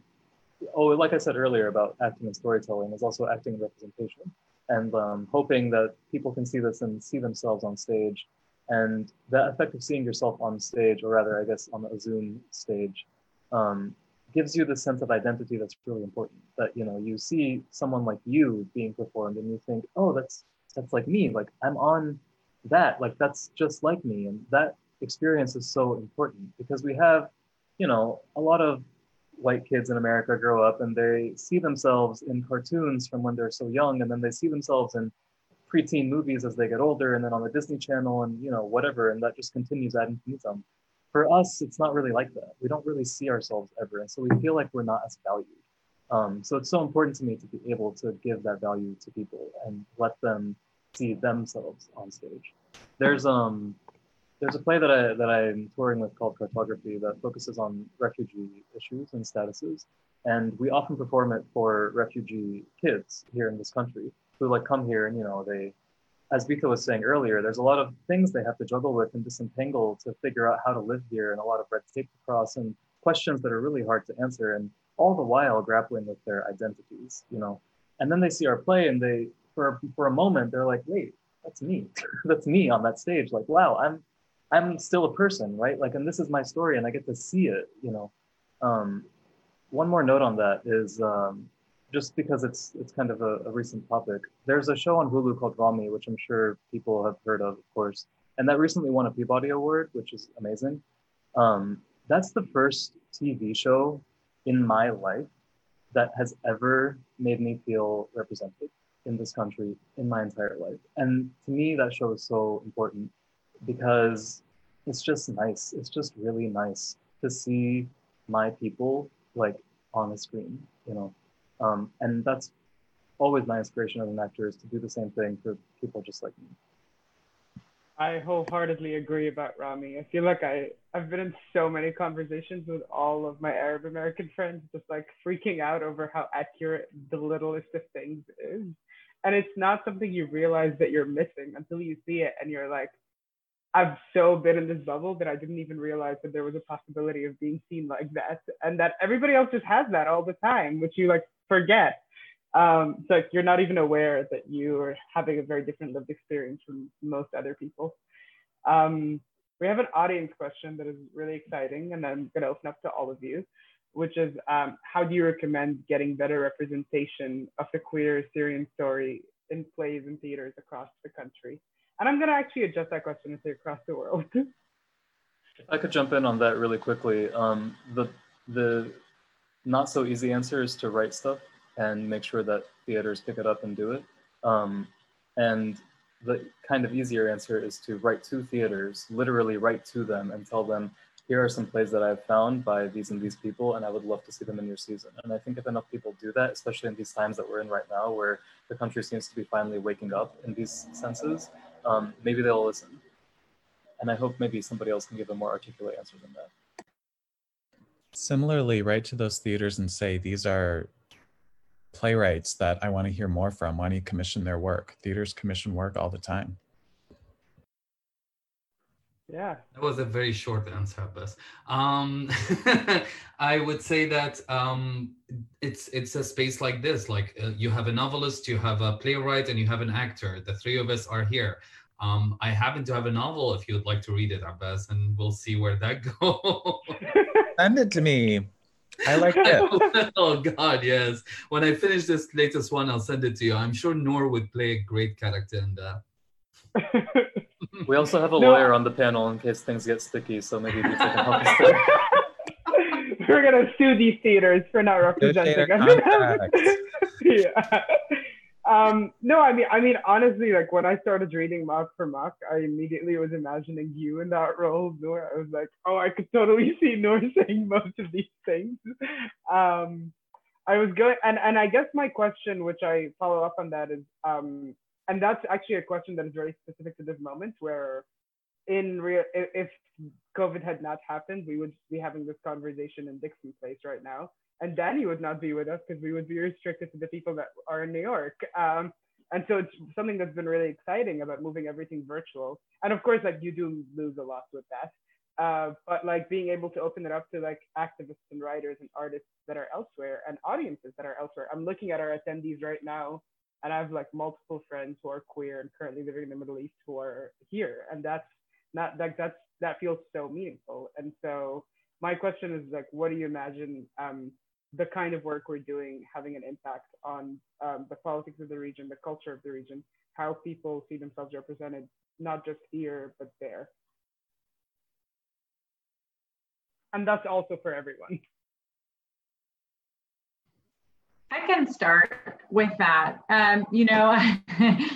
oh, like I said earlier about acting and storytelling, is also acting and representation. And um, hoping that people can see this and see themselves on stage. And that effect of seeing yourself on stage, or rather, I guess, on a Zoom stage, um, gives you this sense of identity that's really important. That, you know, you see someone like you being performed and you think, oh, that's that's like me, like I'm on that, like that's just like me. And that experience is so important, because we have, you know, a lot of white kids in America grow up and they see themselves in cartoons from when they're so young, and then they see themselves in preteen movies as they get older, and then on the Disney Channel, and you know, whatever, and that just continues ad infinitum. For us, it's not really like that. We don't really see ourselves ever, and so we feel like we're not as valued. Um, so it's so important to me to be able to give that value to people and let them see themselves on stage. There's um there's a play that I that I'm touring with called Cartography that focuses on refugee issues and statuses, and we often perform it for refugee kids here in this country, who like come here and, you know, they, as Bitta was saying earlier, there's a lot of things they have to juggle with and disentangle to figure out how to live here, and a lot of red tape to cross and questions that are really hard to answer, and all the while grappling with their identities, you know. And then they see our play and they, for, for a moment, they're like, wait, that's me. That's me on that stage. Like, wow, I'm I'm still a person, right? Like, and this is my story and I get to see it, you know. Um, one more note on that is, um, just because it's it's kind of a, a recent topic, there's a show on Hulu called Rami, which I'm sure people have heard of, of course, and that recently won a Peabody Award, which is amazing. Um, that's the first T V show in my life that has ever made me feel represented in this country in my entire life. And to me, that show is so important, because it's just nice. It's just really nice to see my people like on the screen, you know? Um, and that's always my inspiration as an actor, is to do the same thing for people just like me. I wholeheartedly agree about Rami. I feel like I, I've been in so many conversations with all of my Arab American friends, just like freaking out over how accurate the littlest of things is. And it's not something you realize that you're missing until you see it and you're like, I've so been in this bubble that I didn't even realize that there was a possibility of being seen like that, and that everybody else just has that all the time, which you like forget. Um, it's like you're not even aware that you are having a very different lived experience from most other people. Um, we have an audience question that is really exciting, and I'm going to open up to all of you, which is, um, how do you recommend getting better representation of the queer Syrian story in plays and theaters across the country? And I'm going to actually adjust that question and say across the world. If I could jump in on that really quickly. Um, the the not so easy answer is to write stuff and make sure that theaters pick it up and do it. Um, and the kind of easier answer is to write to theaters, literally write to them and tell them, here are some plays that I've found by these and these people, and I would love to see them in your season. And I think if enough people do that, especially in these times that we're in right now, where the country seems to be finally waking up in these senses, um, maybe they'll listen. And I hope maybe somebody else can give a more articulate answer than that. Similarly, write to those theaters and say, these are playwrights that I want to hear more from. Why don't you commission their work? Theaters commission work all the time. Yeah. That was a very short answer, Abbas. Um, I would say that um, it's it's a space like this. Like uh, you have a novelist, you have a playwright, and you have an actor. The three of us are here. Um, I happen to have a novel if you'd like to read it, Abbas, and we'll see where that goes. Send it to me. I like it. Oh, God, yes. When I finish this latest one, I'll send it to you. I'm sure Noor would play a great character in that. We also have a no. lawyer on the panel in case things get sticky, so maybe Lisa can help us there. We're going to sue these theaters for not representing us. Yeah. Um, no, I mean, I mean, honestly, like when I started reading Mosque for Mosque, I immediately was imagining you in that role, Noor. I was like, oh, I could totally see Noor saying most of these things. Um, I was going, and, and I guess my question, which I follow up on that is, um, and that's actually a question that is very specific to this moment where in real, if COVID had not happened, we would be having this conversation in Dixon Place right now. And Danny would not be with us because we would be restricted to the people that are in New York. Um, and so it's something that's been really exciting about moving everything virtual. And of course, like you do lose a lot with that. Uh, but like being able to open it up to like activists and writers and artists that are elsewhere and audiences that are elsewhere. I'm looking at our attendees right now, and I have like multiple friends who are queer and currently living in the Middle East who are here. And that's not like that's that feels so meaningful. And so my question is like, what do you imagine? Um, the kind of work we're doing having an impact on um, the politics of the region, the culture of the region, how people see themselves represented, not just here, but there. And that's also for everyone. I can start with that. Um, you know,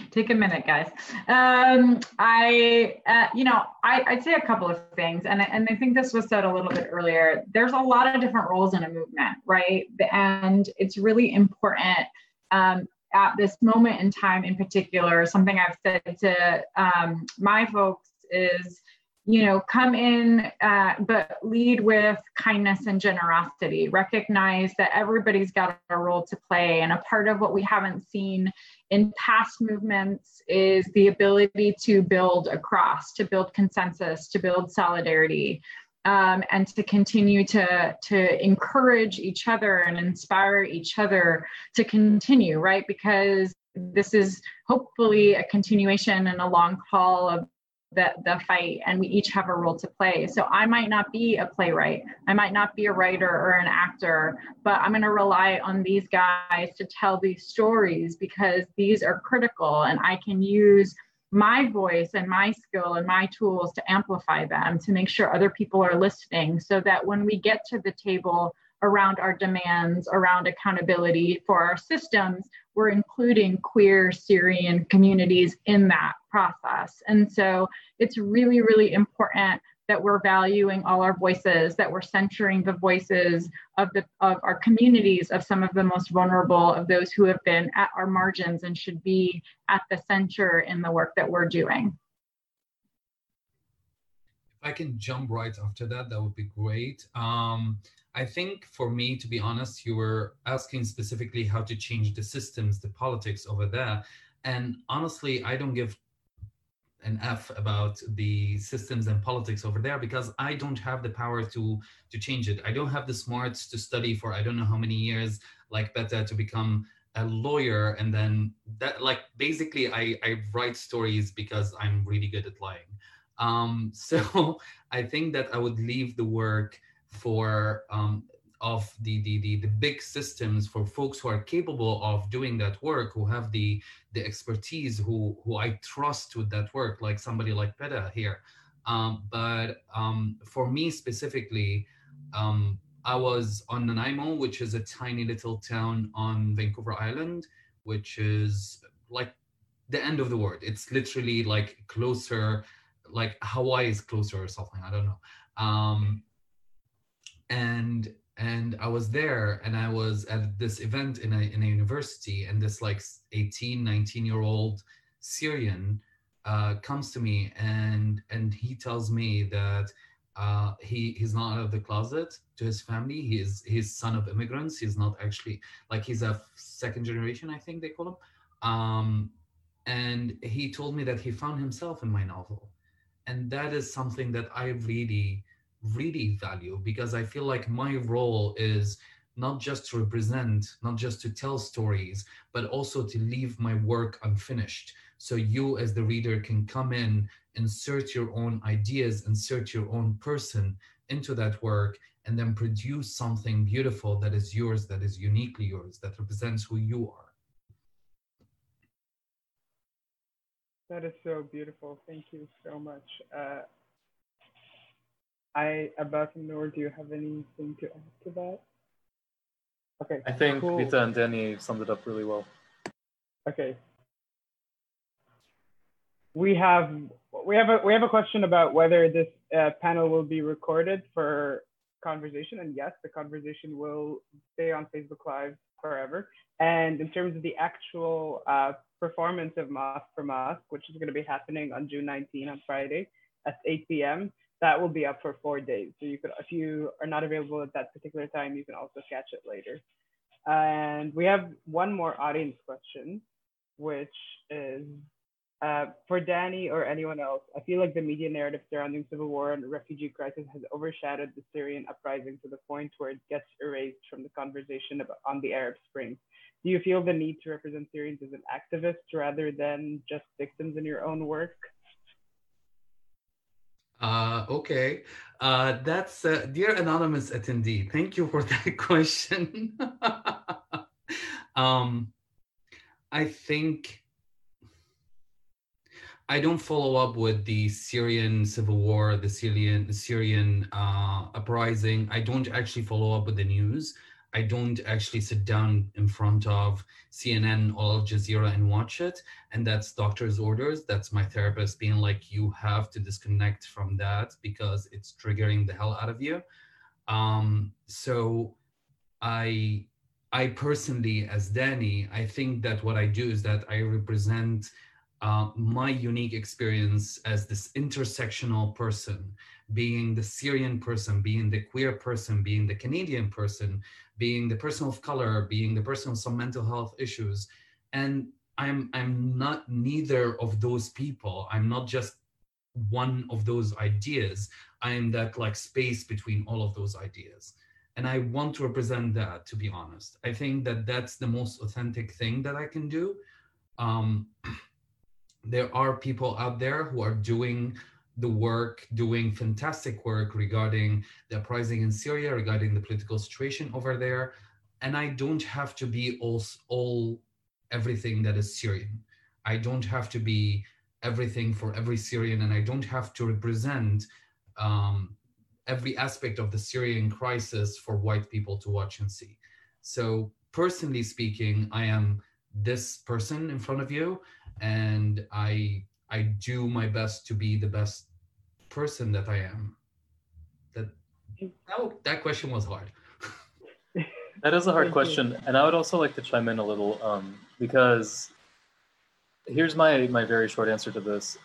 take a minute, guys. Um, I, uh, you know, I, I'd say a couple of things, and and I think this was said a little bit earlier. There's a lot of different roles in a movement, right? And it's really important um, at this moment in time, in particular. Something I've said to um, my folks is, you know, come in, uh, but lead with kindness and generosity. Recognize that everybody's got a role to play. And a part of what we haven't seen in past movements is the ability to build across, to build consensus, to build solidarity, um, and to continue to, to encourage each other and inspire each other to continue, right? Because this is hopefully a continuation and a long haul of The, the fight, and we each have a role to play. So I might not be a playwright, I might not be a writer or an actor, but I'm going to rely on these guys to tell these stories because these are critical, and I can use my voice and my skill and my tools to amplify them, to make sure other people are listening, so that when we get to the table around our demands, around accountability for our systems, we're including queer Syrian communities in that process. And so it's really, really important that we're valuing all our voices, that we're centering the voices of the of our communities, of some of the most vulnerable, of those who have been at our margins and should be at the center in the work that we're doing. If I can jump right after that, that would be great. Um, I think for me, to be honest, you were asking specifically how to change the systems, the politics over there. And honestly, I don't give an F about the systems and politics over there because I don't have the power to, to change it. I don't have the smarts to study for I don't know how many years, like Bitta, to become a lawyer. And then that, like, basically I, I write stories because I'm really good at lying. Um, so I think that I would leave the work for um, of the, the the the big systems for folks who are capable of doing that work, who have the the expertise, who who I trust with that work, like somebody like Bitta here. Um, but um, for me specifically, um, I was on Nanaimo, which is a tiny little town on Vancouver Island, which is like the end of the world. It's literally like closer, like Hawaii is closer or something, I don't know. Um, and and I was there, and I was at this event in a in a university, and this like eighteen, nineteen year old Syrian uh, comes to me, and and he tells me that uh, he he's not out of the closet to his family. He is he's son of immigrants. He's not actually, like, he's a second generation, I think they call him. Um, and he told me that he found himself in my novel. And that is something that I really, really value, because I feel like my role is not just to represent, not just to tell stories, but also to leave my work unfinished. So you as the reader can come in, insert your own ideas, insert your own person into that work, and then produce something beautiful that is yours, that is uniquely yours, that represents who you are. That is so beautiful. Thank you so much. Uh, I, Abbas and Noor, do you have anything to add to that? Okay. I think cool. Bitta and Danny summed it up really well. Okay. We have we have a we have a question about whether this uh, panel will be recorded for conversation, and yes, the conversation will stay on Facebook Live forever. And in terms of the actual uh, performance of Mosque for Mosque, which is going to be happening on June nineteenth on Friday at eight p.m. That will be up for four days. So you could, if you are not available at that particular time, you can also catch it later. And we have one more audience question, which is uh, for Danny or anyone else. I feel like the media narrative surrounding civil war and refugee crisis has overshadowed the Syrian uprising to the point where it gets erased from the conversation about, on the Arab Spring. Do you feel the need to represent Syrians as an activist rather than just victims in your own work? Uh, okay, uh, that's, uh, dear anonymous attendee, thank you for that question. um, I think, I don't follow up with the Syrian civil war, the Syrian, the Syrian uh, uprising. I don't actually follow up with the news. I don't actually sit down in front of C N N or Al Jazeera and watch it. And that's doctor's orders. That's my therapist being like, you have to disconnect from that because it's triggering the hell out of you. Um, so I, I personally, as Danny, I think that what I do is that I represent uh, my unique experience as this intersectional person, being the Syrian person, being the queer person, being the Canadian person, being the person of color, being the person with some mental health issues. And I'm I'm not neither of those people. I'm not just one of those ideas. I am that like space between all of those ideas. And I want to represent that, to be honest. I think that that's the most authentic thing that I can do. Um, there are people out there who are doing the work, doing fantastic work regarding the uprising in Syria, regarding the political situation over there. And I don't have to be all, all everything that is Syrian. I don't have to be everything for every Syrian, and I don't have to represent um, every aspect of the Syrian crisis for white people to watch and see. So personally speaking, I am this person in front of you, and I I do my best to be the best person that I am. That, oh, that question was hard. That is a hard question. And I would also like to chime in a little um, because here's my, my very short answer to this.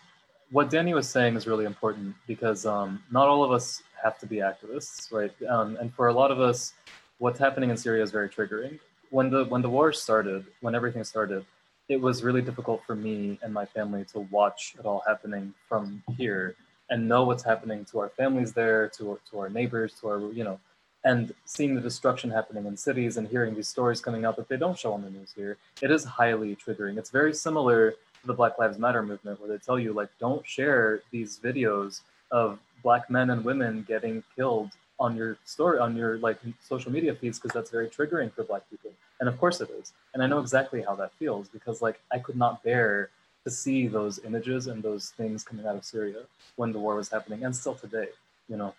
What Danny was saying is really important because um, not all of us have to be activists, right? Um, and for a lot of us, what's happening in Syria is very triggering. When the, when the war started, when everything started, it was really difficult for me and my family to watch it all happening from here and know what's happening to our families there, to, to our neighbors, to our, you know, and seeing the destruction happening in cities and hearing these stories coming out that they don't show on the news here. It is highly triggering. It's very similar to the Black Lives Matter movement where they tell you, like, don't share these videos of Black men and women getting killed on your story, on your like social media feeds, because that's very triggering for Black people. And of course it is. And I know exactly how that feels because like I could not bear to see those images and those things coming out of Syria when the war was happening and still today, you know.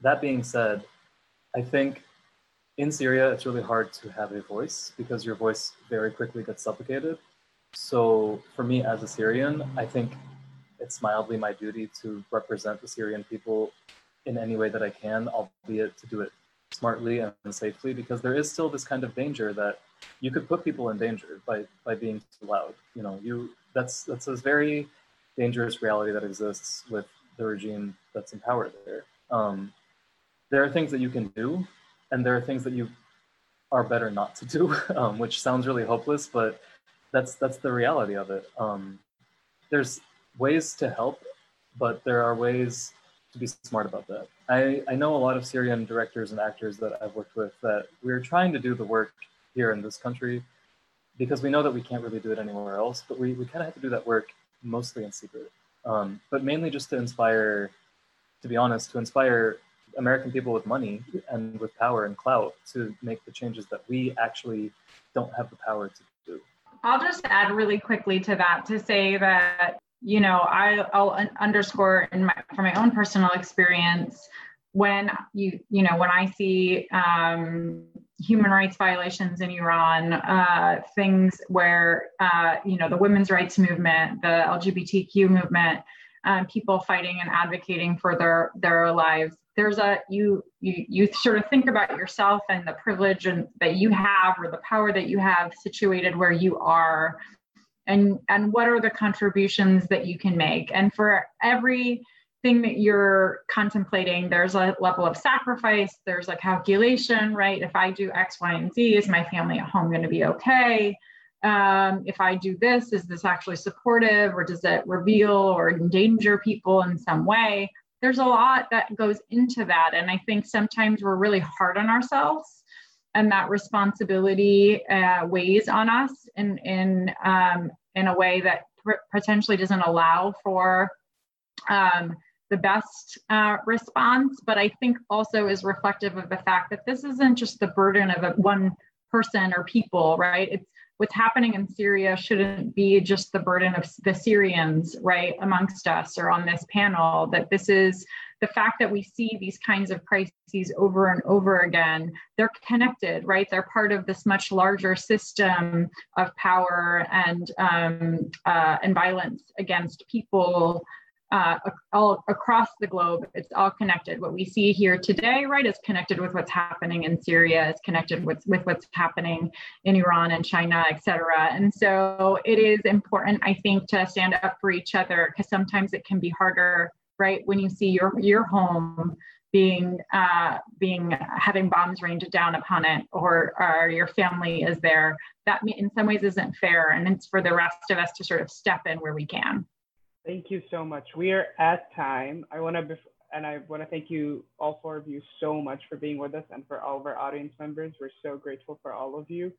That being said, I think in Syria, it's really hard to have a voice because your voice very quickly gets suffocated. So for me as a Syrian, I think it's mildly my duty to represent the Syrian people in any way that I can, albeit to do it smartly and safely, because there is still this kind of danger that you could put people in danger by by being too loud. You know, you that's that's this very dangerous reality that exists with the regime that's in power there. Um, there are things that you can do, and there are things that you are better not to do, um, which sounds really hopeless, but that's that's the reality of it. Um, there's ways to help, but there are ways to be smart about that. I, I know a lot of Syrian directors and actors that I've worked with that we're trying to do the work here in this country because we know that we can't really do it anywhere else, but we, we kind of have to do that work mostly in secret, um, but mainly just to inspire, to be honest, to inspire American people with money and with power and clout to make the changes that we actually don't have the power to do. I'll just add really quickly to that to say that, you know, I, I'll underscore in my, from my own personal experience, when you, you know, when I see um, human rights violations in Iran, uh, things where, uh, you know, the women's rights movement, the L G B T Q movement, um, people fighting and advocating for their, their lives, there's a, you, you, you sort of think about yourself and the privilege and that you have, or the power that you have situated where you are, and, and what are the contributions that you can make. And for every thing that you're contemplating, there's a level of sacrifice, there's a calculation, right? If I do X, Y, and Z, is my family at home gonna be okay? Um, if I do this, is this actually supportive, or does it reveal or endanger people in some way? There's a lot that goes into that. And I think sometimes we're really hard on ourselves, and that responsibility uh, weighs on us in, in, um, in a way that p- potentially doesn't allow for um, the best uh, response, but I think also is reflective of the fact that this isn't just the burden of a, one person or people, right? It's what's happening in Syria shouldn't be just the burden of the Syrians, right, amongst us or on this panel, that this is the fact that we see these kinds of crises over and over again. They're connected, right? They're part of this much larger system of power and, um, uh, and violence against people Uh, all across the globe. It's all connected. What we see here today, right, is connected with what's happening in Syria, is connected with, with what's happening in Iran and China, et cetera. And so it is important, I think, to stand up for each other, because sometimes it can be harder, right, when you see your, your home being, uh, being having bombs rained down upon it, or, or your family is there. That in some ways isn't fair, and it's for the rest of us to sort of step in where we can. Thank you so much. We are at time. I want to, bef- and I want to thank you, all four of you, so much for being with us, and for all of our audience members. We're so grateful for all of you.